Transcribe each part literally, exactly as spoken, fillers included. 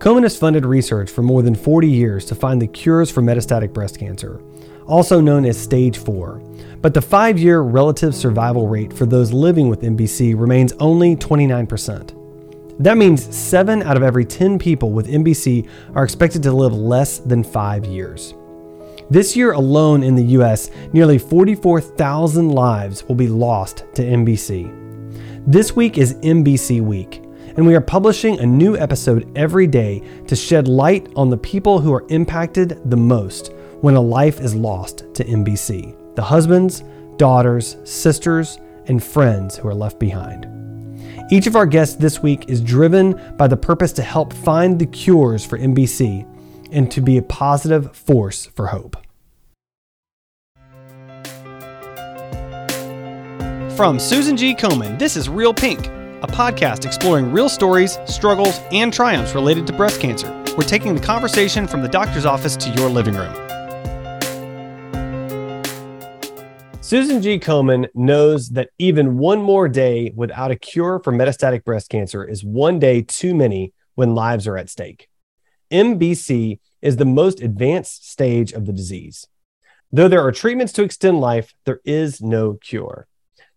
Komen has funded research for more than forty years to find the cures for metastatic breast cancer, also known as stage four, but the five-year relative survival rate for those living with M B C remains only twenty-nine percent. That means seven out of every ten people with M B C are expected to live less than five years. This year alone in the U S, nearly forty-four thousand lives will be lost to M B C. This week is M B C Week, and we are publishing a new episode every day to shed light on the people who are impacted the most when a life is lost to M B C: the husbands, daughters, sisters, and friends who are left behind. Each of our guests this week is driven by the purpose to help find the cures for M B C and to be a positive force for hope. From Susan G. Komen, this is Real Pink, a podcast exploring real stories, struggles, and triumphs related to breast cancer. We're taking the conversation from the doctor's office to your living room. Susan G. Komen knows that even one more day without a cure for metastatic breast cancer is one day too many when lives are at stake. M B C is the most advanced stage of the disease. Though there are treatments to extend life, there is no cure.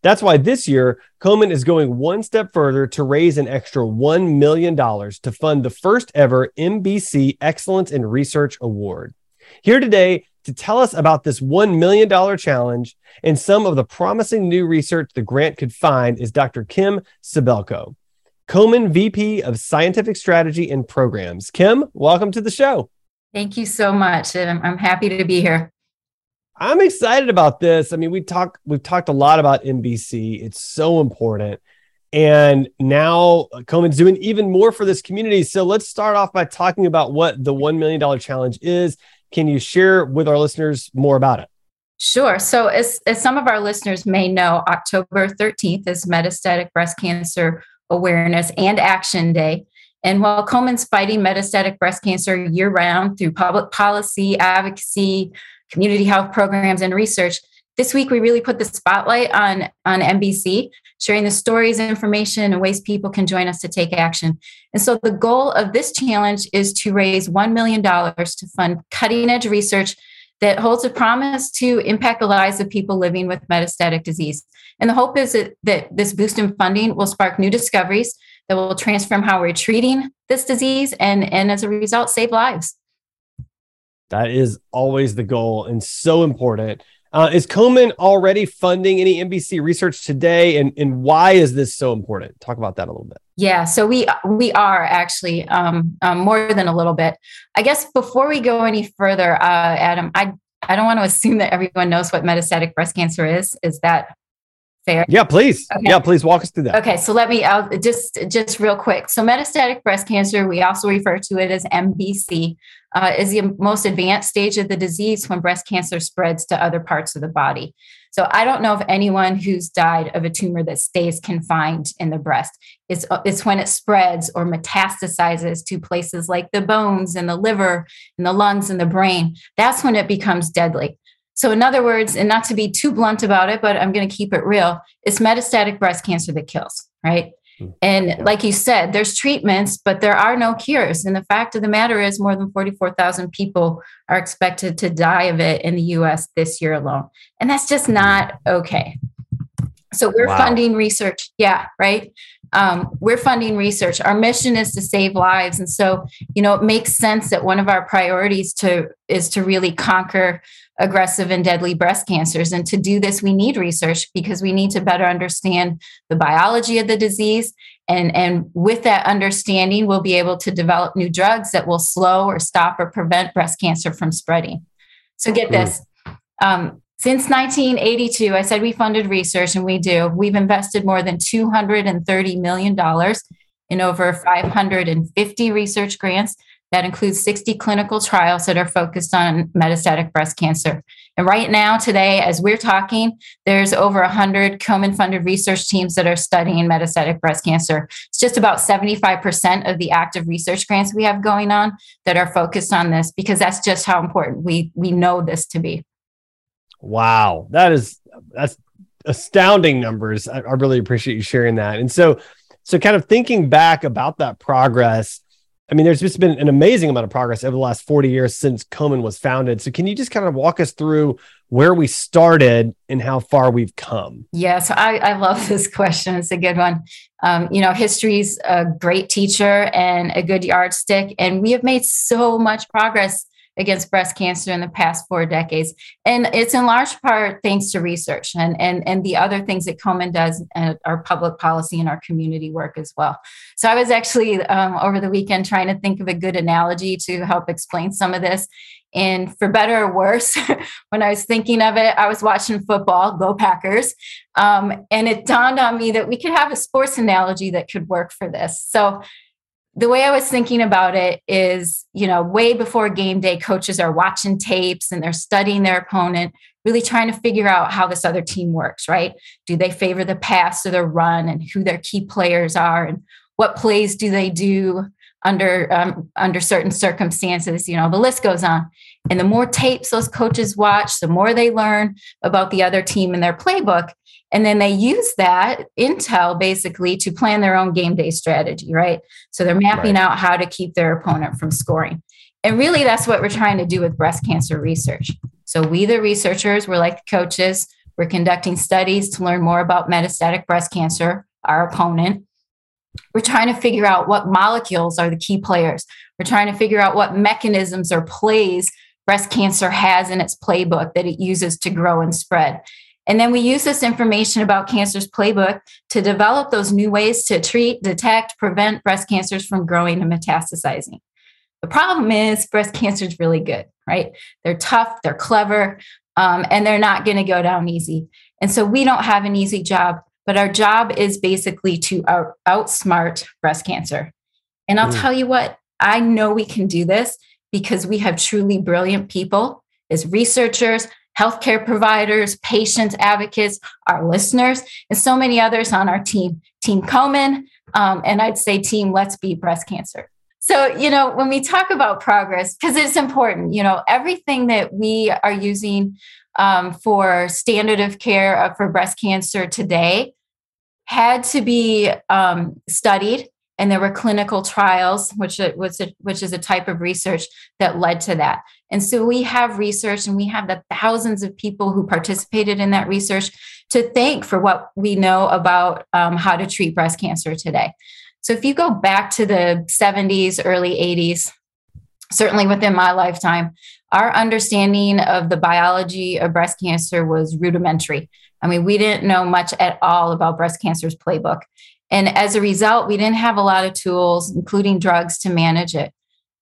That's why this year, Komen is going one step further to raise an extra one million dollars to fund the first ever M B C Excellence in Research Award. Here today to tell us about this one million dollars challenge and some of the promising new research the grant could find is Doctor Kim Sabelko, Komen V P of Scientific Strategy and Programs. Kim, welcome to the show. Thank you so much. I'm, I'm happy to be here. I'm excited about this. I mean, we talk, we've talked a lot about M B C. It's so important. And now Komen's doing even more for this community. So let's start off by talking about what the one million dollars challenge is. Can you share with our listeners more about it? Sure. So as, as some of our listeners may know, October thirteenth is Metastatic Breast Cancer Awareness and Action Day. And while Komen's fighting metastatic breast cancer year-round through public policy, advocacy, community health programs, and research, this week we really put the spotlight on, on M B C, sharing the stories, information, and ways people can join us to take action. And so the goal of this challenge is to raise one million dollars to fund cutting-edge research that holds a promise to impact the lives of people living with metastatic disease. And the hope is that, that this boost in funding will spark new discoveries that will transform how we're treating this disease and, and as a result, save lives. That is always the goal and so important. Uh, is Komen already funding any M B C research today? And, and why is this so important? Talk about that a little bit. Yeah, so we we are actually um, um, more than a little bit. I guess before we go any further, uh, Adam, I, I don't want to assume that everyone knows what metastatic breast cancer is. Is that fair? Yeah, please. Okay. Yeah, please walk us through that. Okay, so let me I'll just just real quick. So metastatic breast cancer, we also refer to it as M B C. Uh, is the most advanced stage of the disease when breast cancer spreads to other parts of the body. So I don't know of anyone who's died of a tumor that stays confined in the breast. It's, it's when it spreads or metastasizes to places like the bones and the liver and the lungs and the brain. That's when it becomes deadly. So in other words, and not to be too blunt about it, but I'm going to keep it real, it's metastatic breast cancer that kills, right? And like you said, there's treatments, but there are no cures. And the fact of the matter is more than forty-four thousand people are expected to die of it in the U S this year alone. And that's just not okay. So we're wow. funding research. Yeah, right. Um, we're funding research. Our mission is to save lives. And so, you know, it makes sense that one of our priorities to is to really conquer aggressive and deadly breast cancers. And to do this, we need research because we need to better understand the biology of the disease. And, and with that understanding, we'll be able to develop new drugs that will slow or stop or prevent breast cancer from spreading. So get this. Um, Since nineteen eighty-two, I said we funded research, and we do. We've invested more than two hundred thirty million dollars in over five hundred fifty research grants. That includes sixty clinical trials that are focused on metastatic breast cancer. And right now, today, as we're talking, there's over one hundred Komen-funded research teams that are studying metastatic breast cancer. It's just about seventy-five percent of the active research grants we have going on that are focused on this, because that's just how important we, we know this to be. Wow. That is, that's astounding numbers. I, I really appreciate you sharing that. And so, so kind of thinking back about that progress, I mean, there's just been an amazing amount of progress over the last forty years since Komen was founded. So can you just kind of walk us through where we started and how far we've come? Yeah, so I, I love this question. It's a good one. Um, you know, history's a great teacher and a good yardstick. And we have made so much progress against breast cancer in the past four decades. And it's in large part thanks to research and, and, and the other things that Komen does, uh, our public policy and our community work as well. So I was actually um, over the weekend trying to think of a good analogy to help explain some of this. And for better or worse, when I was thinking of it, I was watching football, go Packers. Um, and it dawned on me that we could have a sports analogy that could work for this. So the way I was thinking about it is, you know, way before game day, coaches are watching tapes and they're studying their opponent, really trying to figure out how this other team works, right? Do they favor the pass or the run, and who their key players are, and what plays do they do under um, under certain circumstances? You know, the list goes on. And the more tapes those coaches watch, the more they learn about the other team and their playbook. And then they use that intel basically to plan their own game day strategy, right? So they're mapping right. out how to keep their opponent from scoring. And really that's what we're trying to do with breast cancer research. So we, the researchers, we're like the coaches, we're conducting studies to learn more about metastatic breast cancer, our opponent. We're trying to figure out what molecules are the key players. We're trying to figure out what mechanisms or plays breast cancer has in its playbook that it uses to grow and spread. And then we use this information about cancer's playbook to develop those new ways to treat, detect, prevent breast cancers from growing and metastasizing. The problem is breast cancer is really good, right? They're tough, they're clever, um, and they're not going to go down easy. And so we don't have an easy job, but our job is basically to out- outsmart breast cancer. And I'll mm. tell you what, I know we can do this because we have truly brilliant people as researchers, healthcare providers, patients, advocates, our listeners, and so many others on our team, Team Komen, um, and I'd say Team Let's Beat Breast Cancer. So, you know, when we talk about progress, because it's important, you know, everything that we are using um, for standard of care uh, for breast cancer today had to be um, studied. And there were clinical trials, which was which is a type of research that led to that. And so we have research, and we have the thousands of people who participated in that research to thank for what we know about um, how to treat breast cancer today. So if you go back to the seventies, early eighties, certainly within my lifetime, our understanding of the biology of breast cancer was rudimentary. I mean, we didn't know much at all about breast cancer's playbook. And as a result, we didn't have a lot of tools, including drugs, to manage it.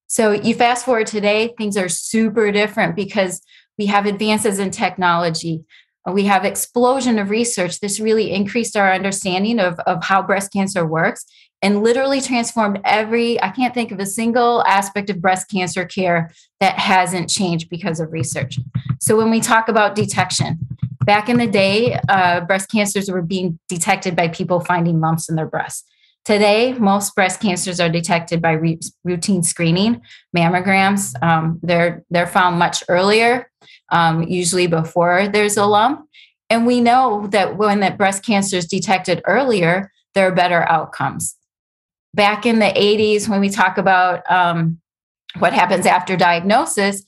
So you fast forward today, things are super different because we have advances in technology. We have explosion of research. This really increased our understanding of, of how breast cancer works and literally transformed every, I can't think of a single aspect of breast cancer care that hasn't changed because of research. So when we talk about detection, back in the day, uh, breast cancers were being detected by people finding lumps in their breasts. Today, most breast cancers are detected by re- routine screening, mammograms. Um, they're they're found much earlier, um, usually before there's a lump. And we know that when that breast cancer is detected earlier, there are better outcomes. Back in the eighties, when we talk about um, what happens after diagnosis,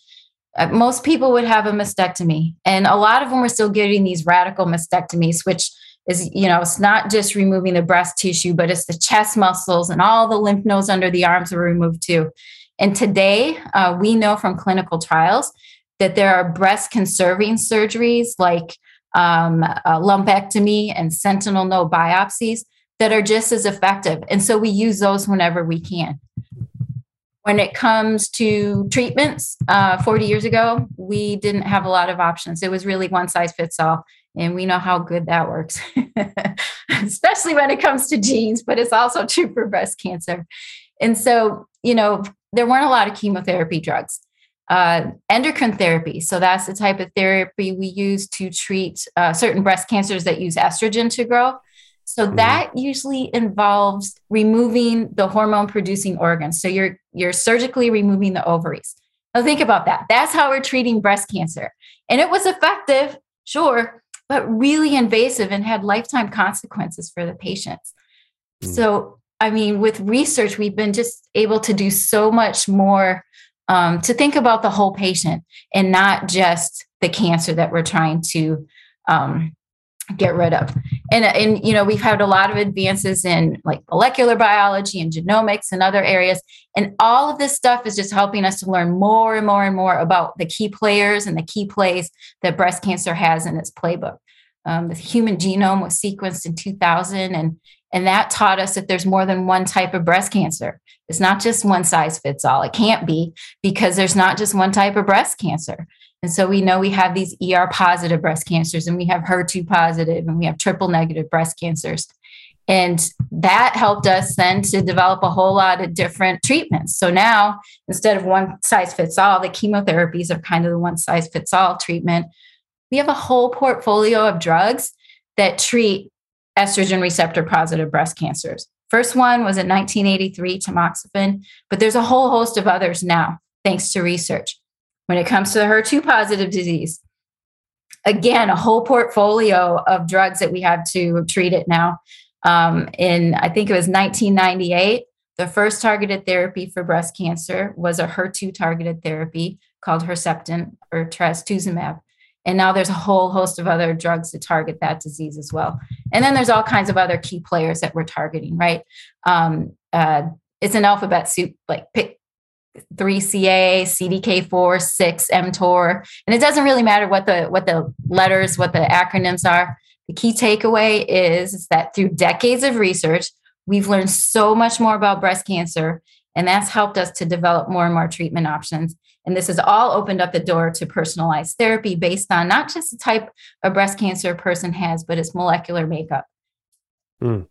most people would have a mastectomy, and a lot of them were still getting these radical mastectomies, which is, you know, it's not just removing the breast tissue, but it's the chest muscles and all the lymph nodes under the arms were removed too. And today uh, we know from clinical trials that there are breast conserving surgeries like um, a lumpectomy and sentinel node biopsies that are just as effective. And so we use those whenever we can. When it comes to treatments, uh, forty years ago, we didn't have a lot of options. It was really one size fits all. And we know how good that works, especially when it comes to genes, but it's also true for breast cancer. And so, you know, there weren't a lot of chemotherapy drugs. Uh, endocrine therapy. So that's the type of therapy we use to treat uh, certain breast cancers that use estrogen to grow. So that usually involves removing the hormone-producing organs. So you're you're surgically removing the ovaries. Now think about that. That's how we're treating breast cancer. And it was effective, sure, but really invasive and had lifetime consequences for the patients. Mm. So I mean, with research, we've been just able to do so much more um, to think about the whole patient and not just the cancer that we're trying to um, get rid of. And, and, you know, we've had a lot of advances in like molecular biology and genomics and other areas. And all of this stuff is just helping us to learn more and more and more about the key players and the key plays that breast cancer has in its playbook. Um, the human genome was sequenced in two thousand, and, and that taught us that there's more than one type of breast cancer. It's not just one size fits all. It can't be, because there's not just one type of breast cancer. And so we know we have these E R positive breast cancers, and we have H E R two positive, and we have triple negative breast cancers. And that helped us then to develop a whole lot of different treatments. So now, instead of one size fits all, the chemotherapies are kind of the one size fits all treatment. We have a whole portfolio of drugs that treat estrogen receptor positive breast cancers. First one was in nineteen eighty-three, tamoxifen, but there's a whole host of others now, thanks to research. When it comes to the H E R two positive disease, again, a whole portfolio of drugs that we have to treat it now. Um, in, I think it was nineteen ninety-eight, the first targeted therapy for breast cancer was a H E R two targeted therapy called Herceptin or trastuzumab. And now there's a whole host of other drugs to target that disease as well. And then there's all kinds of other key players that we're targeting, right? Um, uh, it's an alphabet soup, like P I K three C A, C D K four, six, mTOR. And it doesn't really matter what the what the letters, what the acronyms are. The key takeaway is, is that through decades of research, we've learned so much more about breast cancer, and that's helped us to develop more and more treatment options. And this has all opened up the door to personalized therapy based on not just the type of breast cancer a person has, but its molecular makeup. Mm.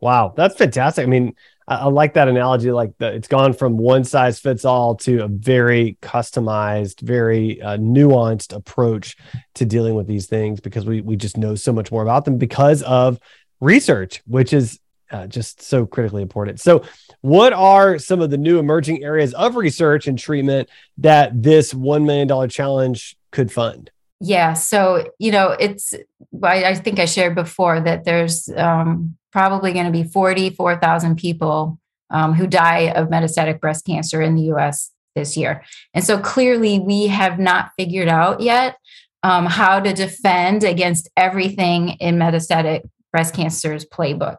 Wow, that's fantastic. I mean, I, I like that analogy. Like the, it's gone from one size fits all to a very customized, very uh, nuanced approach to dealing with these things, because we we just know so much more about them because of research, which is Uh, just so critically important. So what are some of the new emerging areas of research and treatment that this one million dollars challenge could fund? Yeah. So, you know, it's, I, I think I shared before that there's um, probably going to be forty-four thousand people um, who die of metastatic breast cancer in the U S this year. And so clearly we have not figured out yet um, how to defend against everything in metastatic breast cancer's playbook.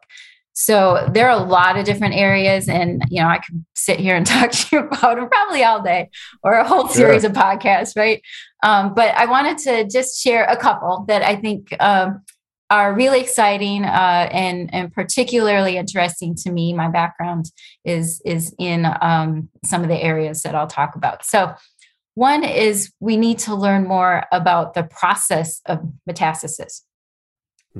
So there are a lot of different areas, and, you know, I could sit here and talk to you about them probably all day, or a whole series sure. of podcasts, right? Um, but I wanted to just share a couple that I think um, are really exciting uh, and, and particularly interesting to me. My background is, is in um, some of the areas that I'll talk about. So one is we need to learn more about the process of metastasis.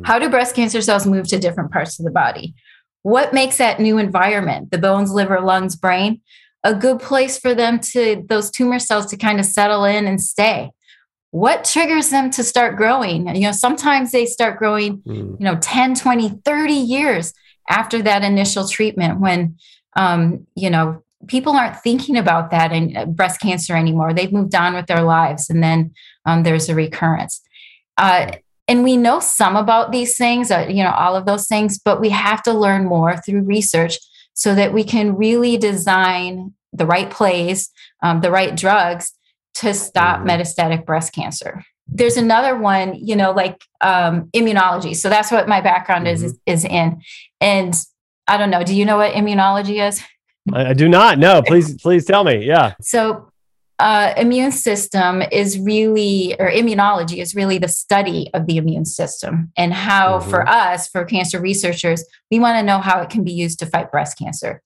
How do breast cancer cells move to different parts of the body? What makes that new environment, the bones, liver, lungs, brain, a good place for them to, those tumor cells to kind of settle in and stay? What triggers them to start growing? You know, sometimes they start growing, mm. you know, ten, twenty, thirty years after that initial treatment, when, um, you know, people aren't thinking about that in breast cancer anymore. They've moved on with their lives, and then um, there's a recurrence. Uh And we know some about these things, you know, all of those things, but we have to learn more through research so that we can really design the right plays, um, the right drugs to stop mm-hmm. metastatic breast cancer. There's another one, you know, like um, immunology. So that's what my background mm-hmm. is is in. And I don't know, do you know what immunology is? I, I do not. No, please, please tell me. Yeah. So Uh, immune system is really, or immunology is really the study of the immune system, and how mm-hmm. for us, for cancer researchers, we want to know how it can be used to fight breast cancer.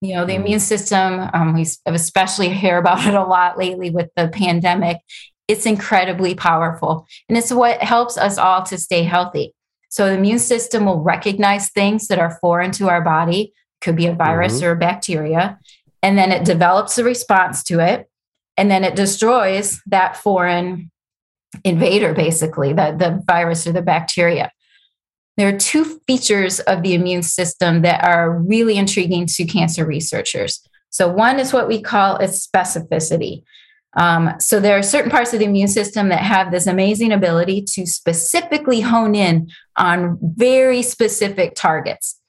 You know, the mm-hmm. immune system, um, we especially hear about it a lot lately with the pandemic. It's incredibly powerful, and it's what helps us all to stay healthy. So the immune system will recognize things that are foreign to our body, could be a virus mm-hmm. or a bacteria, and then it develops a response to it. And then it destroys that foreign invader, basically, the, the virus or the bacteria. There are two features of the immune system that are really intriguing to cancer researchers. So one is what we call its specificity. Um, so there are certain parts of the immune system that have this amazing ability to specifically hone in on very specific targets.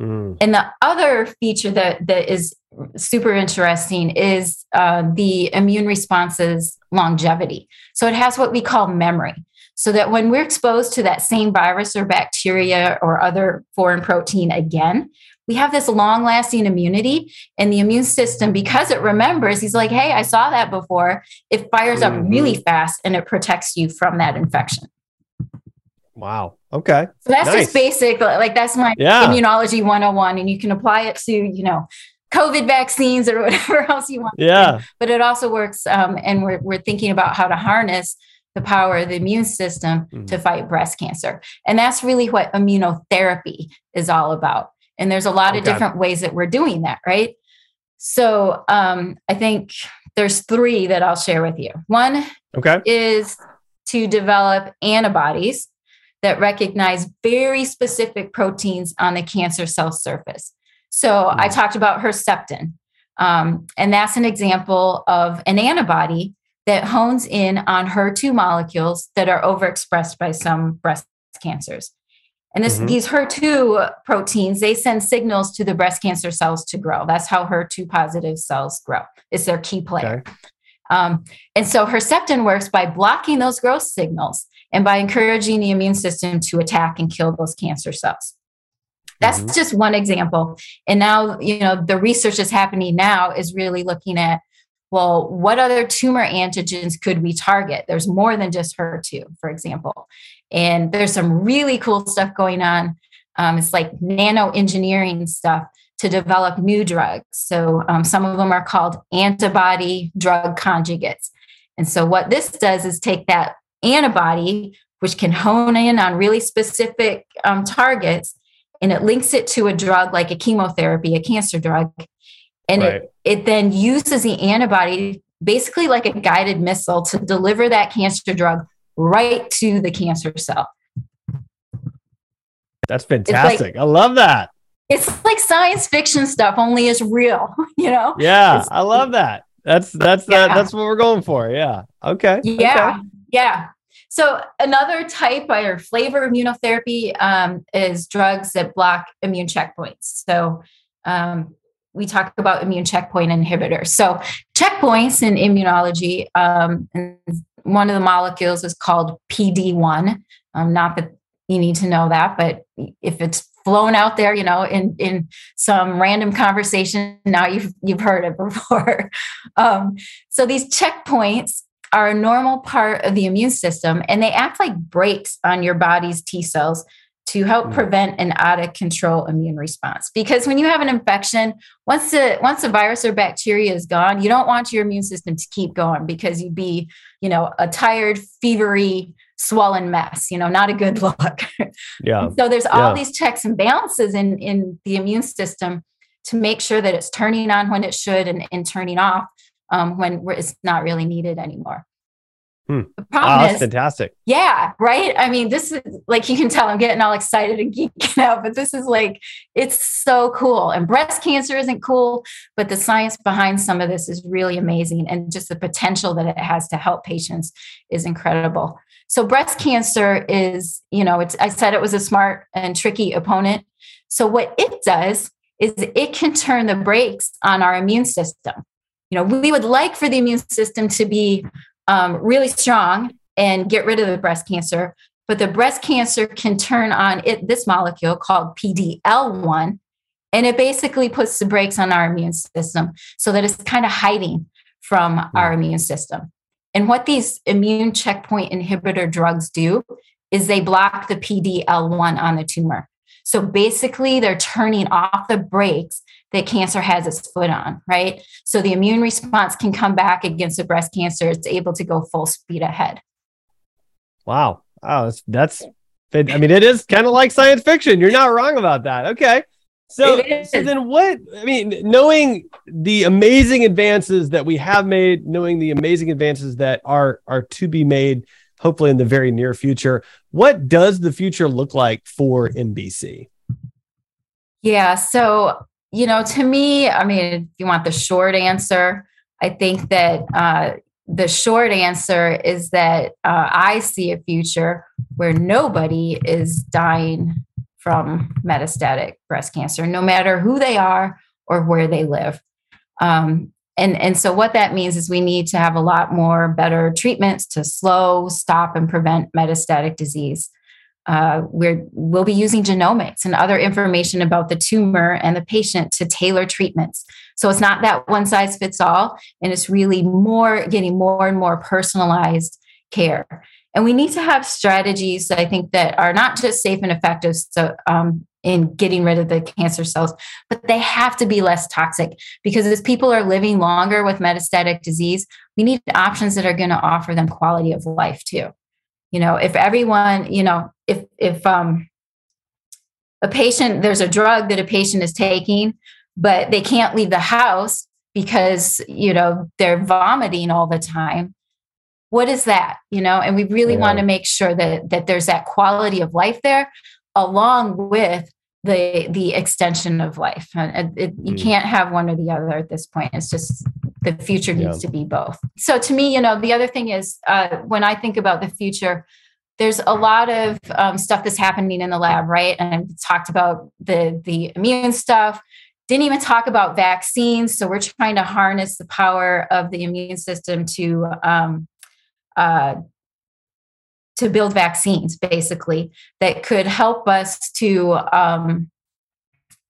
Mm. And the other feature that, that is super interesting is uh, the immune response's longevity. So it has what we call memory. So that when we're exposed to that same virus or bacteria or other foreign protein again, we have this long-lasting immunity, and the immune system, because it remembers, he's like, hey, I saw that before. It fires up really fast, and it protects you from that infection. Wow. Okay. So that's nice. Just basic, like that's my yeah. immunology one oh one, and you can apply it to, you know, COVID vaccines or whatever else you want. Yeah. But it also works. Um, and we're, we're thinking about how to harness the power of the immune system mm. to fight breast cancer. And that's really what immunotherapy is all about. And there's a lot oh, of God. different ways that we're doing that, right? So um, I think there's three that I'll share with you. One okay. is to develop antibodies that recognize very specific proteins on the cancer cell surface. So mm. I talked about Herceptin, um, and that's an example of an antibody that hones in on H E R two molecules that are overexpressed by some breast cancers. And this, mm-hmm. these H E R two proteins, they send signals to the breast cancer cells to grow. That's how H E R two positive cells grow. It's their key player. Okay. Um, and so Herceptin works by blocking those growth signals and by encouraging the immune system to attack and kill those cancer cells. That's mm-hmm. just one example. And now, you know, the research that's happening now is really looking at, well, what other tumor antigens could we target? There's more than just H E R two, for example. And there's some really cool stuff going on. Um, it's like nanoengineering stuff to develop new drugs. So um, some of them are called antibody drug conjugates. And so what this does is take that antibody, which can hone in on really specific um, targets, and it links it to a drug like a chemotherapy, a cancer drug. And right. it, it then uses the antibody basically like a guided missile to deliver that cancer drug right to the cancer cell. That's fantastic. Like, I love that. It's like science fiction stuff, only it's real, you know? Yeah, it's, I love that. That's that's yeah. that, that's what we're going for. Yeah. Okay. Yeah. Okay. Yeah. So another type or flavor of immunotherapy um, is drugs that block immune checkpoints. So um, we talk about immune checkpoint inhibitors. So checkpoints in immunology, um, and one of the molecules is called P D one. Um, not that you need to know that, but if it's flown out there, you know, in, in some random conversation, now you've, you've heard it before. um, so these checkpoints are a normal part of the immune system, and they act like brakes on your body's T cells to help prevent an out of control immune response. Because when you have an infection, once the once the virus or bacteria is gone, you don't want your immune system to keep going, because you'd be, you know, a tired, fevery, swollen mess, you know, not a good look. Yeah. So there's all yeah. these checks and balances in, in the immune system to make sure that it's turning on when it should and, and turning off um, when it's not really needed anymore. Hmm. The problem oh, that's is, fantastic. Yeah, right. I mean, this is like, you can tell I'm getting all excited and geeking out, but this is like, it's so cool. And breast cancer isn't cool, but the science behind some of this is really amazing. And just the potential that it has to help patients is incredible. So breast cancer is, you know, it's, I said it was a smart and tricky opponent. So what it does is it can turn the brakes on our immune system. You know, we would like for the immune system to be Um, really strong and get rid of the breast cancer, but the breast cancer can turn on it, this molecule called P D L one, and it basically puts the brakes on our immune system so that it's kind of hiding from mm. our immune system. And what these immune checkpoint inhibitor drugs do is they block the P D L one on the tumor. So basically they're turning off the brakes that cancer has its foot on, right? So the immune response can come back against the breast cancer. It's able to go full speed ahead. Wow. Oh, that's, that's I mean, it is kind of like science fiction. You're not wrong about that. Okay. So, so then what, I mean, knowing the amazing advances that we have made, knowing the amazing advances that are, are to be made, hopefully in the very near future, what does the future look like for M B C? Yeah. So, you know, to me, I mean, if you want the short answer, I think that uh, the short answer is that uh, I see a future where nobody is dying from metastatic breast cancer, no matter who they are or where they live. Um, and, and so what that means is we need to have a lot more better treatments to slow, stop, and prevent metastatic disease. Uh, we're, we'll be using genomics and other information about the tumor and the patient to tailor treatments. So it's not that one size fits all, and it's really more getting more and more personalized care. And we need to have strategies that I think that are not just safe and effective so, um, in getting rid of the cancer cells, but they have to be less toxic, because as people are living longer with metastatic disease, we need options that are going to offer them quality of life too. You know, if everyone, you know, if, if, um, a patient, there's a drug that a patient is taking, but they can't leave the house because, you know, they're vomiting all the time. What is that? You know, and we really yeah. want to make sure that, that there's that quality of life there along with the, the extension of life. And it, mm. you can't have one or the other at this point. It's just, the future needs yeah. to be both. So to me, you know, the other thing is uh, when I think about the future, there's a lot of um, stuff that's happening in the lab, right? And I talked about the, the immune stuff, didn't even talk about vaccines. So we're trying to harness the power of the immune system to, um, uh, to build vaccines, basically, that could help us to um,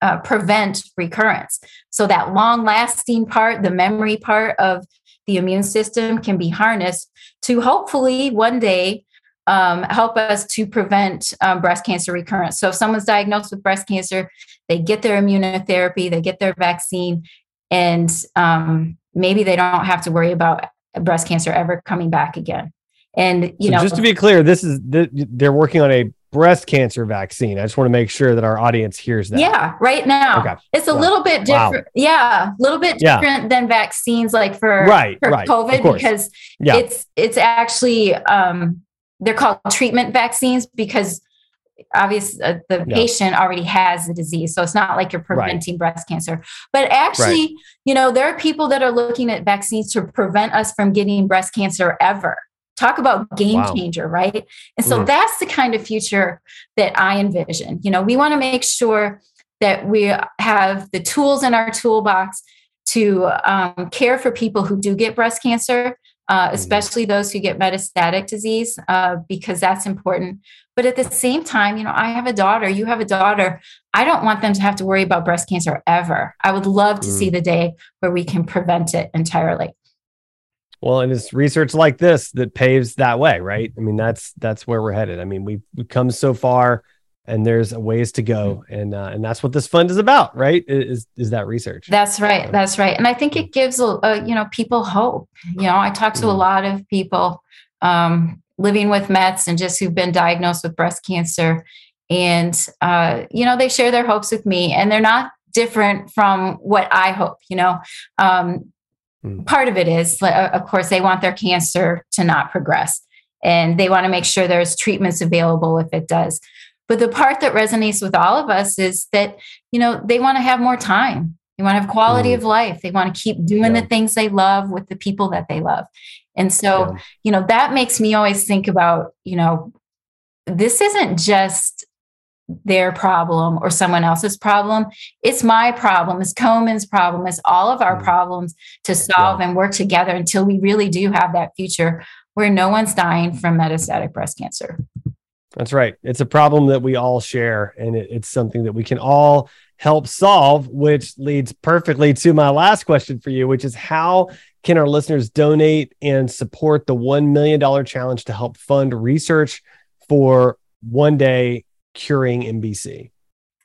Uh, prevent recurrence. So that long-lasting part, the memory part of the immune system, can be harnessed to hopefully one day um, help us to prevent um, breast cancer recurrence. So if someone's diagnosed with breast cancer, they get their immunotherapy, they get their vaccine, and um, maybe they don't have to worry about breast cancer ever coming back again. And you so know, just to be clear, this is th- they're working on a breast cancer vaccine. I just want to make sure that our audience hears that. Yeah, right now. Okay. It's a wow. little bit different. Wow. Yeah, a little bit different yeah. than vaccines like for, right, for right. COVID, because yeah. it's it's actually, um, they're called treatment vaccines because obviously uh, the yeah. patient already has the disease. So it's not like you're preventing right. breast cancer. But actually, right. you know, there are people that are looking at vaccines to prevent us from getting breast cancer ever. Talk about game wow. changer, right? And so mm. that's the kind of future that I envision. You know, we want to make sure that we have the tools in our toolbox to um, care for people who do get breast cancer, uh, especially mm. those who get metastatic disease, uh, because that's important. But at the same time, you know, I have a daughter, you have a daughter. I don't want them to have to worry about breast cancer ever. I would love to mm. see the day where we can prevent it entirely. Well, and it's research like this that paves that way, right? I mean, that's that's where we're headed. I mean, we've, we've come so far, and there's ways to go, and uh, and that's what this fund is about, right? Is is that research? That's right, that's right. And I think it gives uh, you know, people hope. You know, I talk to a lot of people um, living with mets and just who've been diagnosed with breast cancer, and uh, you know, they share their hopes with me, and they're not different from what I hope. You know. Um, Part of it is, of course, they want their cancer to not progress, and they want to make sure there's treatments available if it does. But the part that resonates with all of us is that, you know, they want to have more time. They want to have quality mm. of life. They want to keep doing yeah. the things they love with the people that they love. And so, yeah. you know, that makes me always think about, you know, this isn't just their problem or someone else's problem. It's my problem. It's Komen's problem. It's all of our mm. problems to solve yeah. and work together until we really do have that future where no one's dying from metastatic breast cancer. That's right. It's a problem that we all share, and it, it's something that we can all help solve, which leads perfectly to my last question for you, which is how can our listeners donate and support the one million dollars challenge to help fund research for one day curing M B C?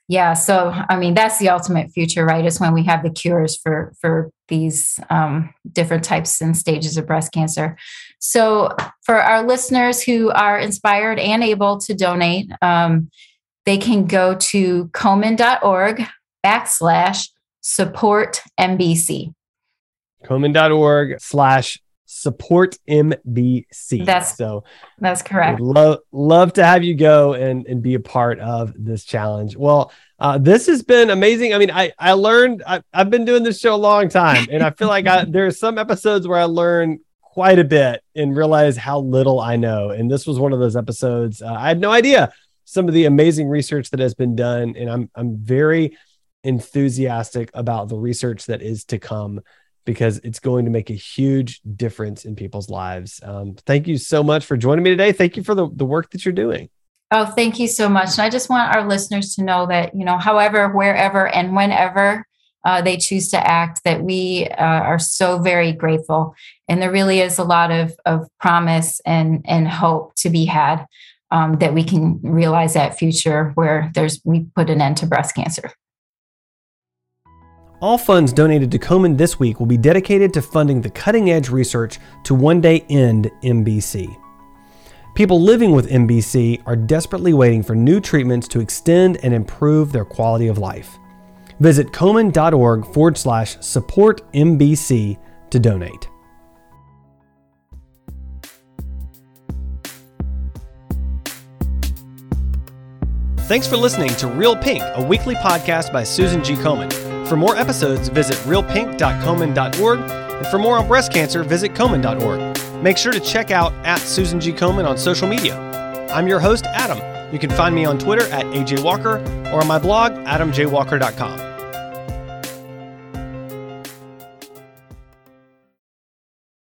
Yeah. So, I mean, that's the ultimate future, right? It's when we have the cures for, for these um, different types and stages of breast cancer. So for our listeners who are inspired and able to donate, um, they can go to Komen.org backslash support M B C. Komen.org slash Support M B C. That's so. That's correct. We'd love love to have you go and, and be a part of this challenge. Well, uh, this has been amazing. I mean, I I learned. I, I've been doing this show a long time, and I feel like I, there are some episodes where I learn quite a bit and realize how little I know. And this was one of those episodes. Uh, I had no idea some of the amazing research that has been done. And I'm, I'm very enthusiastic about the research that is to come, because it's going to make a huge difference in people's lives. Um, thank you so much for joining me today. Thank you for the, the work that you're doing. Oh, thank you so much. And I just want our listeners to know that, you know, however, wherever, and whenever uh, they choose to act, that we uh, are so very grateful. And there really is a lot of, of promise and, and hope to be had, um, that we can realize that future where there's, we put an end to breast cancer. All funds donated to Komen this week will be dedicated to funding the cutting-edge research to one day end M B C. People living with M B C are desperately waiting for new treatments to extend and improve their quality of life. Visit Komen.org forward slash support M B C to donate. Thanks for listening to Real Pink, a weekly podcast by Susan G. Komen. For more episodes, visit real pink dot komen dot org, and for more on breast cancer, visit komen dot org. Make sure to check out at Susan G. Komen on social media. I'm your host, Adam. You can find me on Twitter at A J Walker or on my blog, adam j walker dot com.